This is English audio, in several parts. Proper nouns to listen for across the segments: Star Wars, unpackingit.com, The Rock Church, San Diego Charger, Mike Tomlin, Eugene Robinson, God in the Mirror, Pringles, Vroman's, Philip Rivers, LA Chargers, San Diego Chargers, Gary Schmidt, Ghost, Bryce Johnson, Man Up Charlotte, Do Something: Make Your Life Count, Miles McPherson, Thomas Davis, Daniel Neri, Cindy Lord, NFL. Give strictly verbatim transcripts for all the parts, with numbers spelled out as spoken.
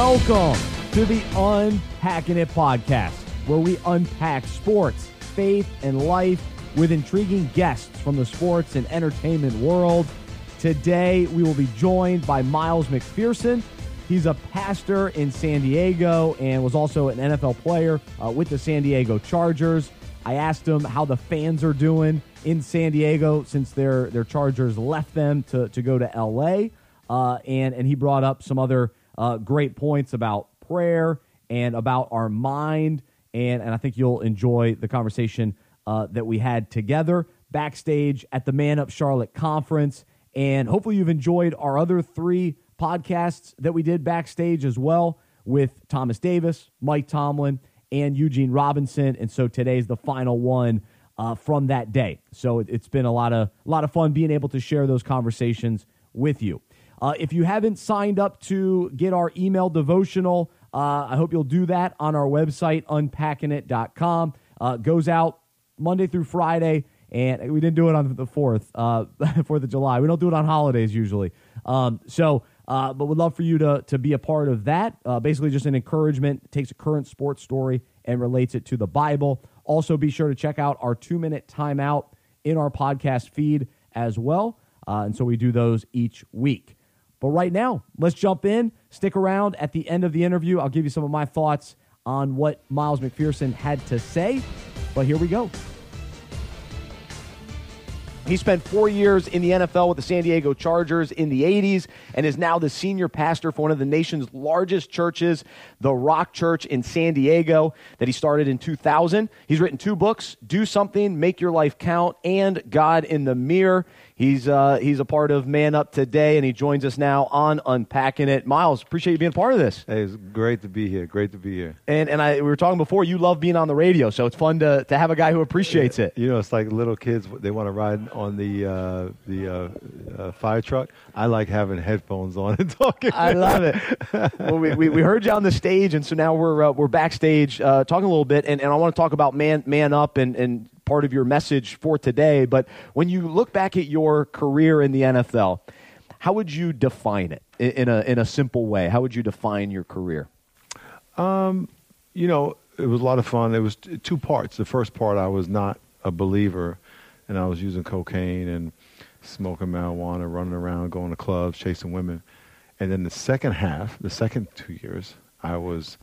Welcome to the Unpacking It podcast, where we unpack sports, faith, and life with intriguing guests from the sports and entertainment world. Today, we will be joined by Miles McPherson. He's a pastor in San Diego and was also an N F L player uh, with the San Diego Chargers. I asked him how the fans are doing in San Diego since their, their Chargers left them to, to go to L A, uh, and, and he brought up some other Uh, great points about prayer and about our mind, and, and I think you'll enjoy the conversation uh, that we had together backstage at the Man Up Charlotte conference, and hopefully you've enjoyed our other three podcasts that we did backstage as well with Thomas Davis, Mike Tomlin, and Eugene Robinson, and so today's the final one uh, from that day. So it, it's been a lot of, a lot of fun being able to share those conversations with you. Uh, if you haven't signed up to get our email devotional, uh, I hope you'll do that on our website, unpacking it dot com. Uh, goes out Monday through Friday, and we didn't do it on the fourth, uh, fourth of July. We don't do it on holidays usually. Um, so, uh, but we'd love for you to, to be a part of that. Uh, basically just an encouragement. It takes a current sports story and relates it to the Bible. Also, be sure to check out our two-minute timeout in our podcast feed as well. Uh, and so we do those each week. But right now, let's jump in. Stick around at the end of the interview. I'll give you some of my thoughts on what Miles McPherson had to say. But here we go. He spent four years in the N F L with the San Diego Chargers in the eighties and is now the senior pastor for one of the nation's largest churches, The Rock Church in San Diego, that he started in two thousand. He's written two books, Do Something, Make Your Life Count, and God in the Mirror. He's uh, he's a part of Man Up today, and he joins us now on Unpacking It. Miles, appreciate you being a part of this. Hey, it's great to be here. Great to be here. And and I we were talking before, you love being on the radio, so it's fun to, to have a guy who appreciates it. You know, it's like little kids, they want to ride on the uh, the uh, uh, fire truck. I like having headphones on and talking. I love it. Well, we, we we heard you on the stage, and so now we're uh, we're backstage uh, talking a little bit, and, and I want to talk about Man Man Up and, and part of your message for today. But when you look back at your career in the N F L, how would you define it in, in a in a simple way? How would you define your career? Um, you know, it was a lot of fun. It was t- two parts. The first part, I was not a believer. And I was using cocaine and smoking marijuana, running around, going to clubs, chasing women. And then the second half, the second two years, I was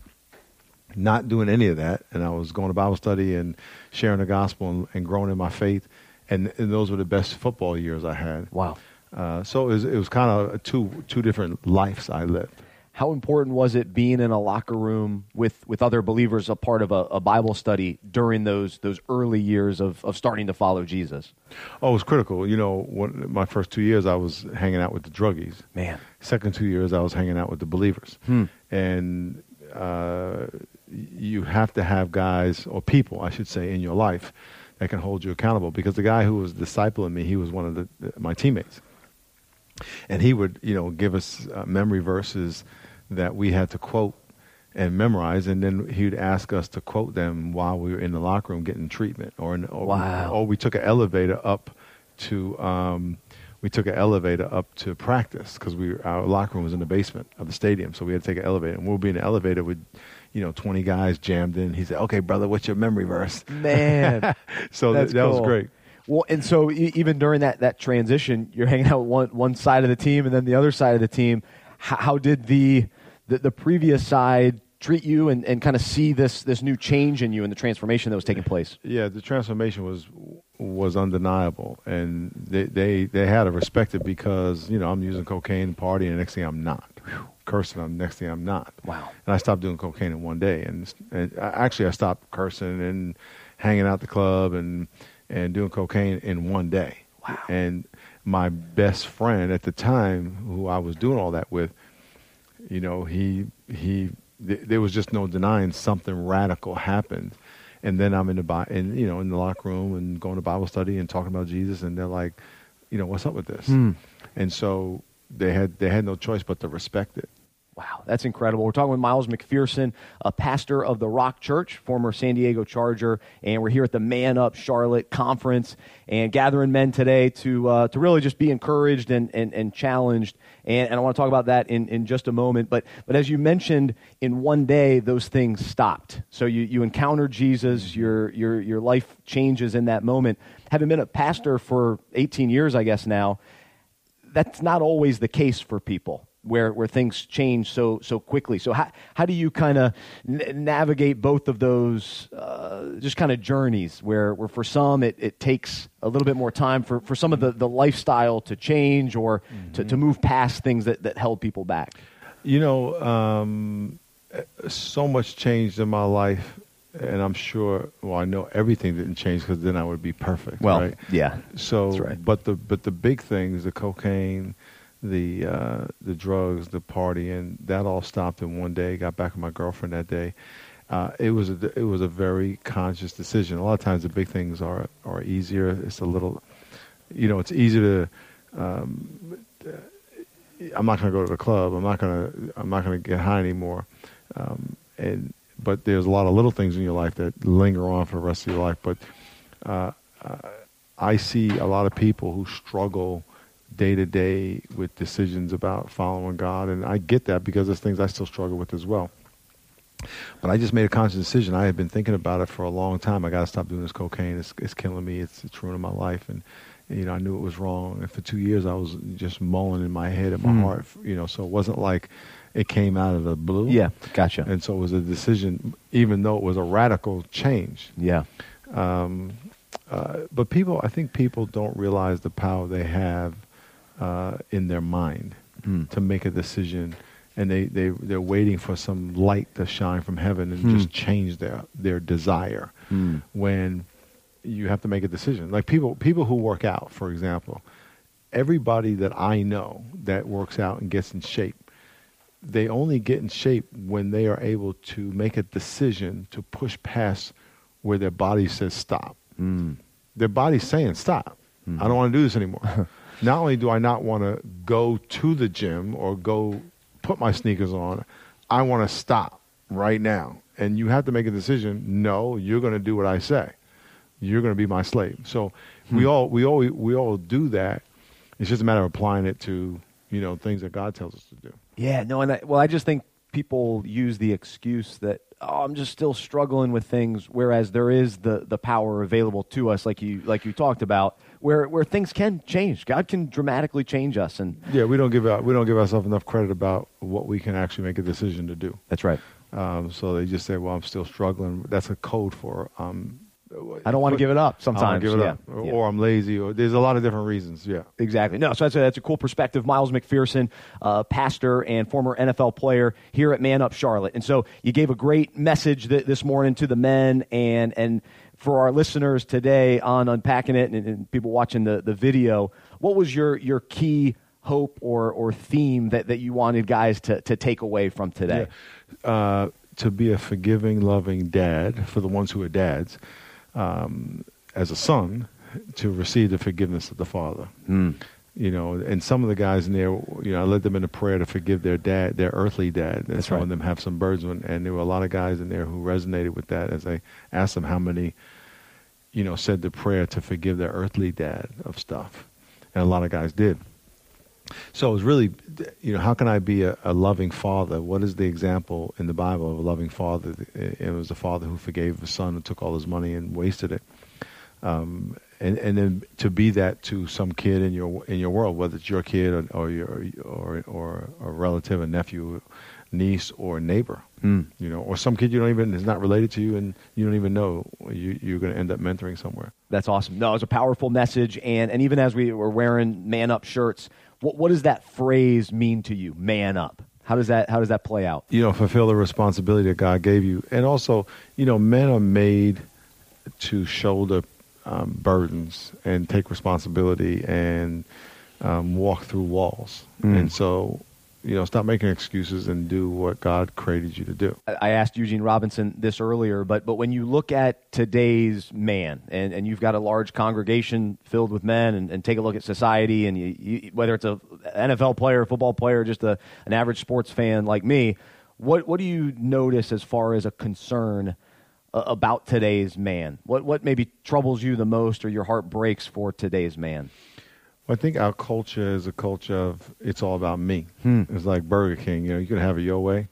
not doing any of that. And I was going to Bible study and sharing the gospel and, and growing in my faith. And, and those were the best football years I had. Wow. Uh, so it was, it was kind of two two different lives I lived. How important was it being in a locker room with, with other believers, a part of a, a Bible study during those those early years of, of starting to follow Jesus? Oh, it was critical. You know, one, my first two years I was hanging out with the druggies. Man. Second two years I was hanging out with the believers. Hmm. And uh, you have to have guys, or people, I should say, in your life that can hold you accountable. Because the guy who was discipling me, he was one of the, the, my teammates. And he would, you know, give us uh, memory verses that we had to quote and memorize, and then he'd ask us to quote them while we were in the locker room getting treatment, or in, or, wow. or we took an elevator up to um, we took an elevator up to practice because we were, our locker room was in the basement of the stadium, so we had to take an elevator, and we'll be in the elevator with, you know, twenty guys jammed in. He said, "Okay, brother, what's your memory verse?" Man, so th- that cool. was great. Well, and so e- even during that that transition, you're hanging out with one one side of the team and then the other side of the team. H- how did the The, the previous side treat you and, and kind of see this this new change in you and the transformation that was taking place? Yeah, the transformation was was undeniable, and they they, they had to respect it because, you know, I'm using cocaine, partying, and next thing I'm not. Whew. Cursing, I'm next thing I'm not. Wow. And I stopped doing cocaine in one day, and, and I, actually I stopped cursing and hanging out the club and and doing cocaine in one day. Wow. And my best friend at the time, who I was doing all that with, you know, he, he, th- there was just no denying something radical happened. And then I'm in the, bi- and, you know, in the locker room and going to Bible study and talking about Jesus. And they're like, you know, what's up with this? Hmm. And so they had, they had no choice but to respect it. Wow, that's incredible. We're talking with Miles McPherson, a pastor of The Rock Church, former San Diego Charger, and we're here at the Man Up Charlotte conference and gathering men today to uh, to really just be encouraged and and, and challenged. And, and I want to talk about that in, in just a moment. But but as you mentioned, in one day those things stopped. So you you encounter Jesus, your your your life changes in that moment. Having been a pastor for eighteen years, I guess now, that's not always the case for people, where where things change so so quickly. So how how do you kind of n- navigate both of those uh, just kind of journeys where, where for some it, it takes a little bit more time for, for some of the, the lifestyle to change or mm-hmm. to, to move past things that, that held people back? You know, um, so much changed in my life, and I'm sure, well, I know everything didn't change because then I would be perfect. Well, right? yeah. So, that's right. but the but the big things, the cocaine, the uh, the drugs, the party, and that all stopped in one day. Got back with my girlfriend that day. Uh, it was a, it was a very conscious decision. A lot of times the big things are are easier. It's a little, you know, it's easier to. Um, I'm not going to go to the club. I'm not going to I'm not going to get high anymore. Um, and but there's a lot of little things in your life that linger on for the rest of your life. But uh, I see a lot of people who struggle day to day with decisions about following God, and I get that because there's things I still struggle with as well. But I just made a conscious decision. I had been thinking about it for a long time. I got to stop doing this cocaine. It's, it's killing me. It's, it's ruining my life, and you know I knew it was wrong. And for two years, I was just mulling in my head and my mm. heart. You know, so it wasn't like it came out of the blue. Yeah, gotcha. And so it was a decision, even though it was a radical change. Yeah. Um, uh, but people, I think people don't realize the power they have Uh, in their mind mm. to make a decision, and they, they, they're waiting for some light to shine from heaven and mm. just change their, their desire mm. when you have to make a decision. Like people people who work out, for example, everybody that I know that works out and gets in shape, they only get in shape when they are able to make a decision to push past where their body says stop. Mm. Their body's saying stop. Mm. I don't want to do this anymore. Not only do I not want to go to the gym or go put my sneakers on, I want to stop right now. And you have to make a decision. No, you're going to do what I say. You're going to be my slave. So hmm. we all we all we all do that. It's just a matter of applying it to, you know, things that God tells us to do. Yeah, no, and I, well, I just think people use the excuse that, oh, I'm just still struggling with things, whereas there is the the power available to us, like you like you talked about, where where things can change. God can dramatically change us, and yeah, we don't give out we don't give ourselves enough credit about what we can actually make a decision to do. That's right. Um, so they just say, "Well, I'm still struggling." That's a code for um, I don't want to give it up. Sometimes I don't give it yeah. up, or, yeah. or I'm lazy, or there's a lot of different reasons. Yeah, exactly. No, so that's a, that's a cool perspective. Miles McPherson, uh, pastor and former N F L player here at Man Up Charlotte, and so you gave a great message th- this morning to the men, and and for our listeners today on Unpacking It, and, and people watching the, the video. What was your your key hope or or theme that, that you wanted guys to to take away from today? Yeah. Uh, to be a forgiving, loving dad for the ones who are dads. Um, as a son, to receive the forgiveness of the father. Mm. You know, and some of the guys in there, you know, I led them in a prayer to forgive their dad, their earthly dad. And some right. of them have some burdens, and there were a lot of guys in there who resonated with that as I asked them how many, you know, said the prayer to forgive their earthly dad of stuff. And a lot of guys did. So it was really, you know, how can I be a, a loving father? What is the example in the Bible of a loving father? It was a father who forgave a son who took all his money and wasted it. Um, and, and then to be that to some kid in your in your world, whether it's your kid or or your, or, or a relative, a nephew, niece, or neighbor, mm. you know, or some kid you don't even is not related to you, and you don't even know you, you're going to end up mentoring somewhere. That's awesome. No, it's a powerful message, and and even as we were wearing Man Up shirts. What, what does that phrase mean to you? Man up. How does that how does that play out? You know, fulfill the responsibility that God gave you, and also, you know, men are made to shoulder um, burdens and take responsibility and um, walk through walls. Mm. And so, you know, stop making excuses and do what God created you to do. I asked Eugene Robinson this earlier, but but when you look at today's man, and, and you've got a large congregation filled with men, and, and take a look at society, and you, you, whether it's a N F L player, football player, just a, an average sports fan like me, what what do you notice as far as a concern about today's man? What what maybe troubles you the most, or your heart breaks for today's man? Well, I think our culture is a culture of it's all about me. Hmm. It's like Burger King, you know, you can have it your way.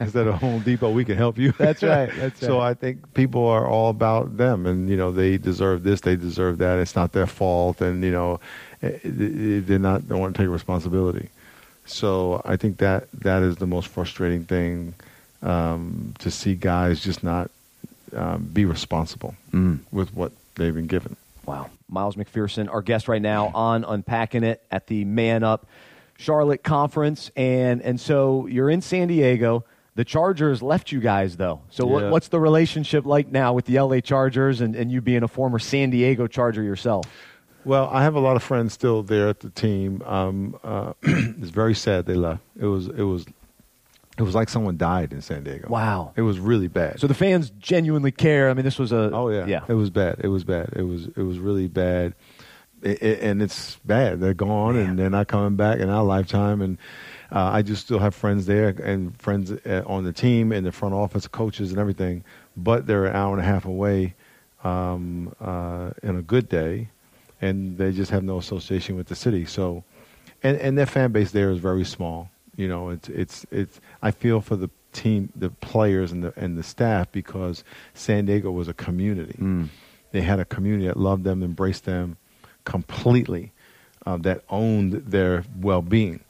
Instead of Home Depot, we can help you. That's right. That's so right. I think people are all about them, and you know, they deserve this, they deserve that. It's not their fault, and you know, they're not they want to take responsibility. So I think that that is the most frustrating thing. Um, to see guys just not um, be responsible mm. with what they've been given. Wow. Miles McPherson, our guest right now on Unpacking It at the Man Up Charlotte Conference. And and so you're in San Diego. The Chargers left you guys, though. So yeah. what, what's the relationship like now with the L A Chargers and, and you being a former San Diego Charger yourself? Well, I have a lot of friends still there at the team. Um, uh, it's very sad they left. It was It was... It was like someone died in San Diego. Wow. It was really bad. So the fans genuinely care. I mean, this was a... Oh, yeah. yeah. It was bad. It was bad. It was it was really bad. It, it, and it's bad. They're gone, Man. and they're not coming back in our lifetime. And uh, I just still have friends there and friends on the team and the front office, coaches and everything. But they're an hour and a half away um, uh, in a good day, and they just have no association with the city. So, and, and their fan base there is very small. You know, it's it's it's. I feel for the team, the players, and the and the staff, because San Diego was a community. Mm. They had a community that loved them, embraced them completely, uh, that owned their well-being.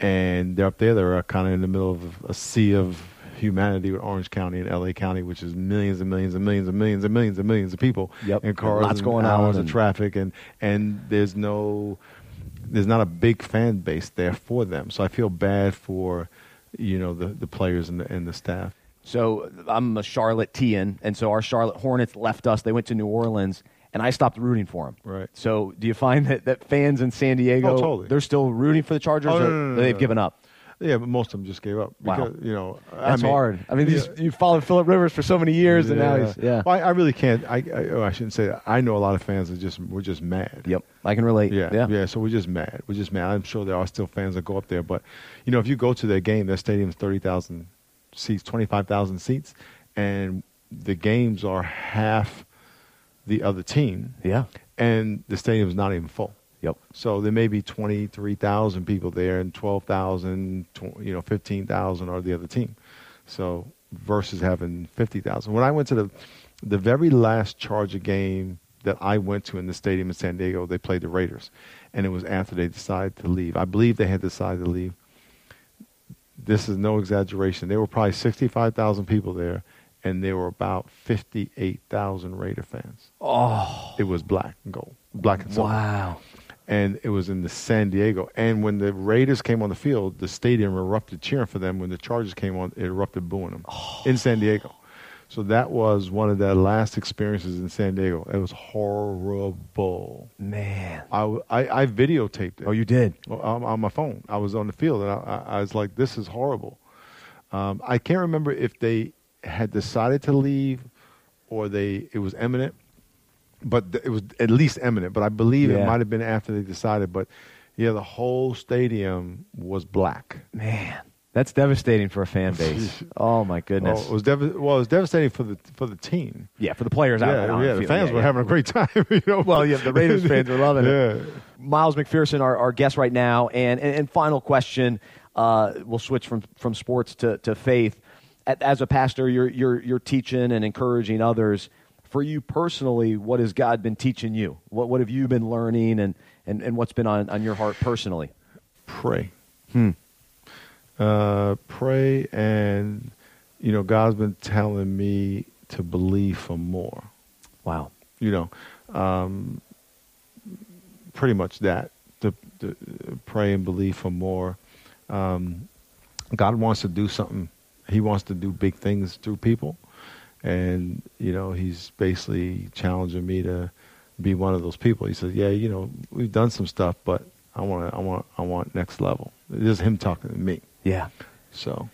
And they're up there. They're kind of in the middle of a sea of humanity with Orange County and L A County, which is millions and millions and millions and millions and millions and millions of people, yep. and cars, lots and going hours on, and of traffic, and and there's no. There's not a big fan base there for them. So I feel bad for, you know, the, the players and the, and the staff. So I'm a Charlottean, and so our Charlotte Hornets left us. They went to New Orleans, and I stopped rooting for them. Right. So do you find that, that fans in San Diego, oh, totally. they're still rooting for the Chargers, oh, no, no, no, or they've no. given up? Yeah, but most of them just gave up. Because, wow. You know, That's I mean, hard. I mean, yeah. these, you've followed Philip Rivers for so many years, yeah. and now he's... Yeah. Well, I, I really can't... I, I, oh, I shouldn't say that. I know a lot of fans are just, we're just mad. Yep, I can relate. Yeah, yeah, yeah, so we're just mad. We're just mad. I'm sure there are still fans that go up there, but, you know, if you go to their game, their stadium's thirty thousand seats, twenty-five thousand seats, and the games are half the other team. Yeah. And the stadium's not even full. Yep. So there may be twenty-three thousand people there, and twelve thousand, you know, fifteen thousand are the other team. So versus having fifty thousand. When I went to the the very last Charger game that I went to in the stadium in San Diego, they played the Raiders, and it was after they decided to leave. I believe they had decided to leave. This is no exaggeration. There were probably sixty-five thousand people there, and there were about fifty-eight thousand Raider fans. Oh, it was black and gold, black and silver. Wow. And it was in the San Diego. And when the Raiders came on the field, the stadium erupted cheering for them. When the Chargers came on, it erupted booing them oh. in San Diego. So that was one of their last experiences in San Diego. It was horrible. Man. I, I, I videotaped it. Oh, you did? On, on my phone. I was on the field, and I, I was like, this is horrible. Um, I can't remember if they had decided to leave or they it was imminent. But th- it was at least imminent. But I believe yeah. it might have been after they decided. But, yeah, the whole stadium was black. Man, that's devastating for a fan base. Oh, my goodness. Well, it was, dev- well, it was devastating for the for the team. Yeah, for the players yeah, out there. Yeah, the, the fans yeah, were yeah. having a great time. You know? Well, yeah, the Raiders fans were loving yeah. it. Miles McPherson, our, our guest right now. And, and, and final question, uh, we'll switch from, from sports to, to faith. As a pastor, you're you're you're teaching and encouraging others. For you personally, what has God been teaching you? What what have you been learning, and, and, and what's been on, on your heart personally? Pray. Hmm. Uh, pray, and, you know, God's been telling me to believe for more. Wow. You know, um, pretty much that, to, to pray and believe for more. Um, God wants to do something. He wants to do big things through people. And, you know, he's basically challenging me to be one of those people. He says, yeah, you know, we've done some stuff, but I want to, I want, I want next level. This is him talking to me. Yeah. So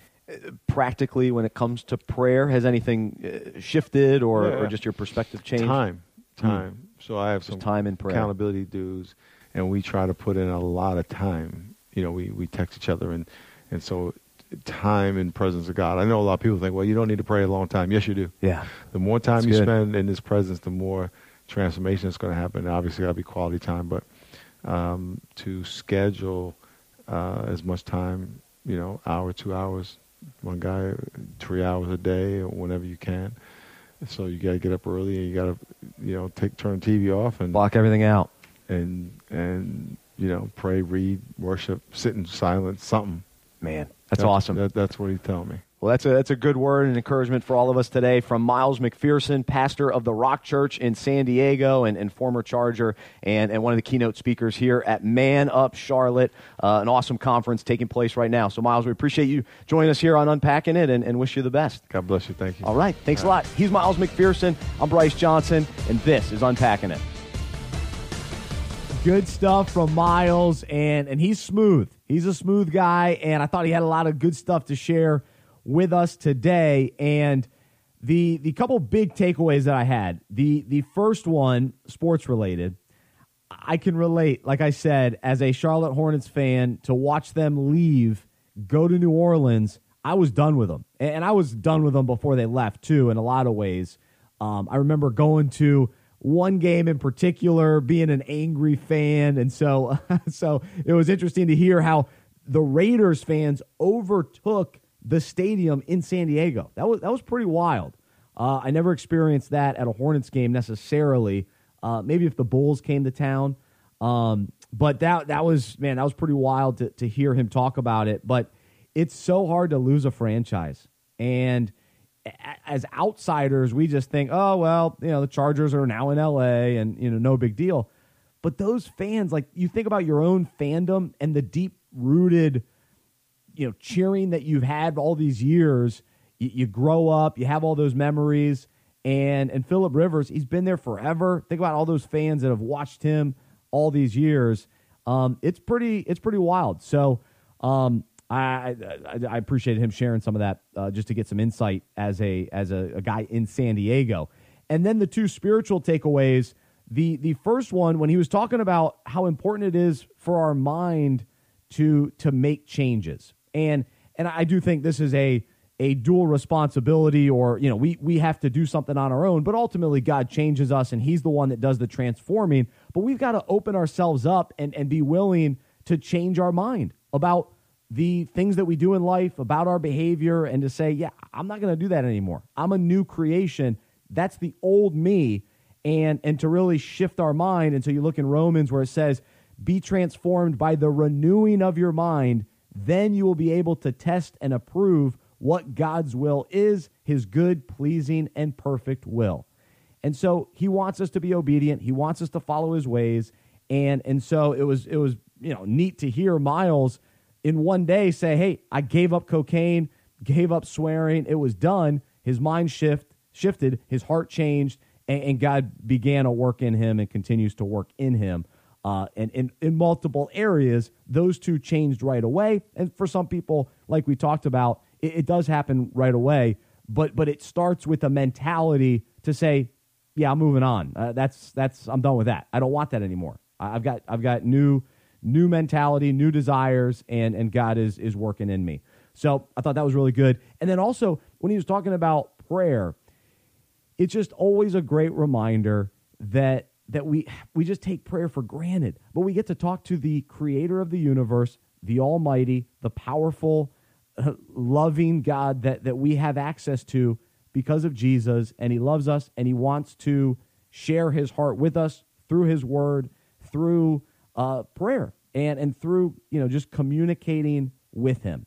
practically, when it comes to prayer, has anything shifted or, yeah. or just your perspective changed? Time, time. Mm. So I have some time in prayer. Accountability dues, and we try to put in a lot of time. You know, we, we text each other, and, and so time in presence of God. I know a lot of people think, well, you don't need to pray a long time. Yes, you do. Yeah. The more time That's you good. spend in His presence, the more transformation is going to happen. And obviously, that'll be quality time, but um, to schedule uh, as much time, you know, hour, two hours, one guy, three hours a day, or whenever you can. So you got to get up early, and you got to, you know, take turn the T V off and block everything out, and and you know, pray, read, worship, sit in silence, something. Man, that's, that's awesome. That, that's what he's telling me. Well, that's a, that's a good word and encouragement for all of us today from Miles McPherson, pastor of The Rock Church in San Diego and, and former Charger, and, and one of the keynote speakers here at Man Up Charlotte, uh, an awesome conference taking place right now. So, Miles, we appreciate you joining us here on Unpacking It, and, and wish you the best. God bless you. Thank you. All right. Thanks all right. a lot. He's Miles McPherson. I'm Bryce Johnson, and this is Unpacking It. Good stuff from Miles, and, and he's smooth. He's a smooth guy, and I thought he had a lot of good stuff to share with us today. And the the couple big takeaways that I had, the the first one, sports related, I can relate, like I said, as a Charlotte Hornets fan, to watch them leave, go to New Orleans. I was done with them, and I was done with them before they left too, in a lot of ways. Um, I remember going to one game in particular, being an angry fan, and so so it was interesting to hear how the Raiders fans overtook the stadium in San Diego. That was that was pretty wild. Uh, I never experienced that at a Hornets game necessarily. Uh, maybe if the Bulls came to town, um, but that that was man, that was pretty wild to to hear him talk about it. But it's so hard to lose a franchise, and a- as outsiders, we just think, oh well, you know, the Chargers are now in L A, and you know, no big deal. But those fans, like you think about your own fandom and the deep rooted, you know, cheering that you've had all these years, you, you grow up, you have all those memories, and and Philip Rivers, he's been there forever. Think about all those fans that have watched him all these years. Um, it's pretty, it's pretty wild. So um, I, I I appreciated him sharing some of that uh, just to get some insight as a as a, a guy in San Diego. And then the two spiritual takeaways. The the first one, when he was talking about how important it is for our mind to to make changes. And and I do think this is a a dual responsibility, or, you know, we, we have to do something on our own, but ultimately God changes us, and he's the one that does the transforming. But we've got to open ourselves up and, and be willing to change our mind about the things that we do in life, about our behavior, and to say, yeah, I'm not going to do that anymore. I'm a new creation. That's the old me. And, and to really shift our mind. And so you look in Romans where it says, be transformed by the renewing of your mind. Then you will be able to test and approve what God's will is, his good, pleasing, and perfect will. And so he wants us to be obedient. He wants us to follow his ways. And and so it was it was you know, neat to hear Miles in one day say, hey, I gave up cocaine, gave up swearing. It was done. His mind shift shifted, his heart changed, and, and God began a work in him and continues to work in him. Uh, and in, in multiple areas, those two changed right away. And for some people, like we talked about, it, it does happen right away. But but it starts with a mentality to say, yeah, I'm moving on. Uh, that's that's I'm done with that. I don't want that anymore. I've got I've got new new mentality, new desires, and and God is is working in me. So I thought that was really good. And then also when he was talking about prayer, it's just always a great reminder that. that we we just take prayer for granted, but we get to talk to the creator of the universe, the almighty, the powerful, uh, loving God that, that we have access to because of Jesus, and he loves us, and he wants to share his heart with us through his word, through uh, prayer, and and through you know just communicating with him.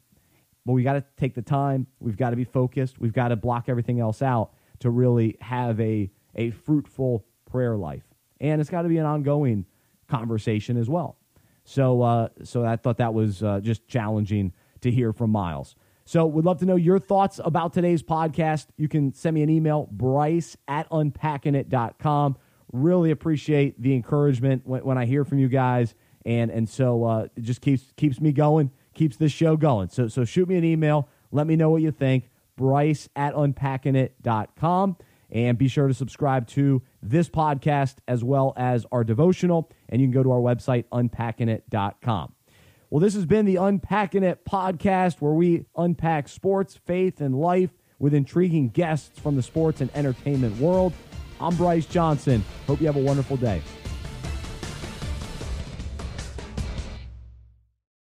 But we got to take the time, we've got to be focused, we've got to block everything else out to really have a a fruitful prayer life. And it's got to be an ongoing conversation as well. So uh, so I thought that was uh, just challenging to hear from Miles. So we'd love to know your thoughts about today's podcast. You can send me an email, bryce at unpacking it dot com. Really appreciate the encouragement when, when I hear from you guys and and so uh, it just keeps keeps me going, keeps this show going. So so shoot me an email, let me know what you think. Bryce at unpacking it dot com, and be sure to subscribe to this podcast as well as our devotional, and you can go to our website, unpacking it dot com. Well, this has been the Unpacking It podcast, where we unpack sports, faith, and life with intriguing guests from the sports and entertainment world. I'm Bryce Johnson. Hope you have a wonderful day.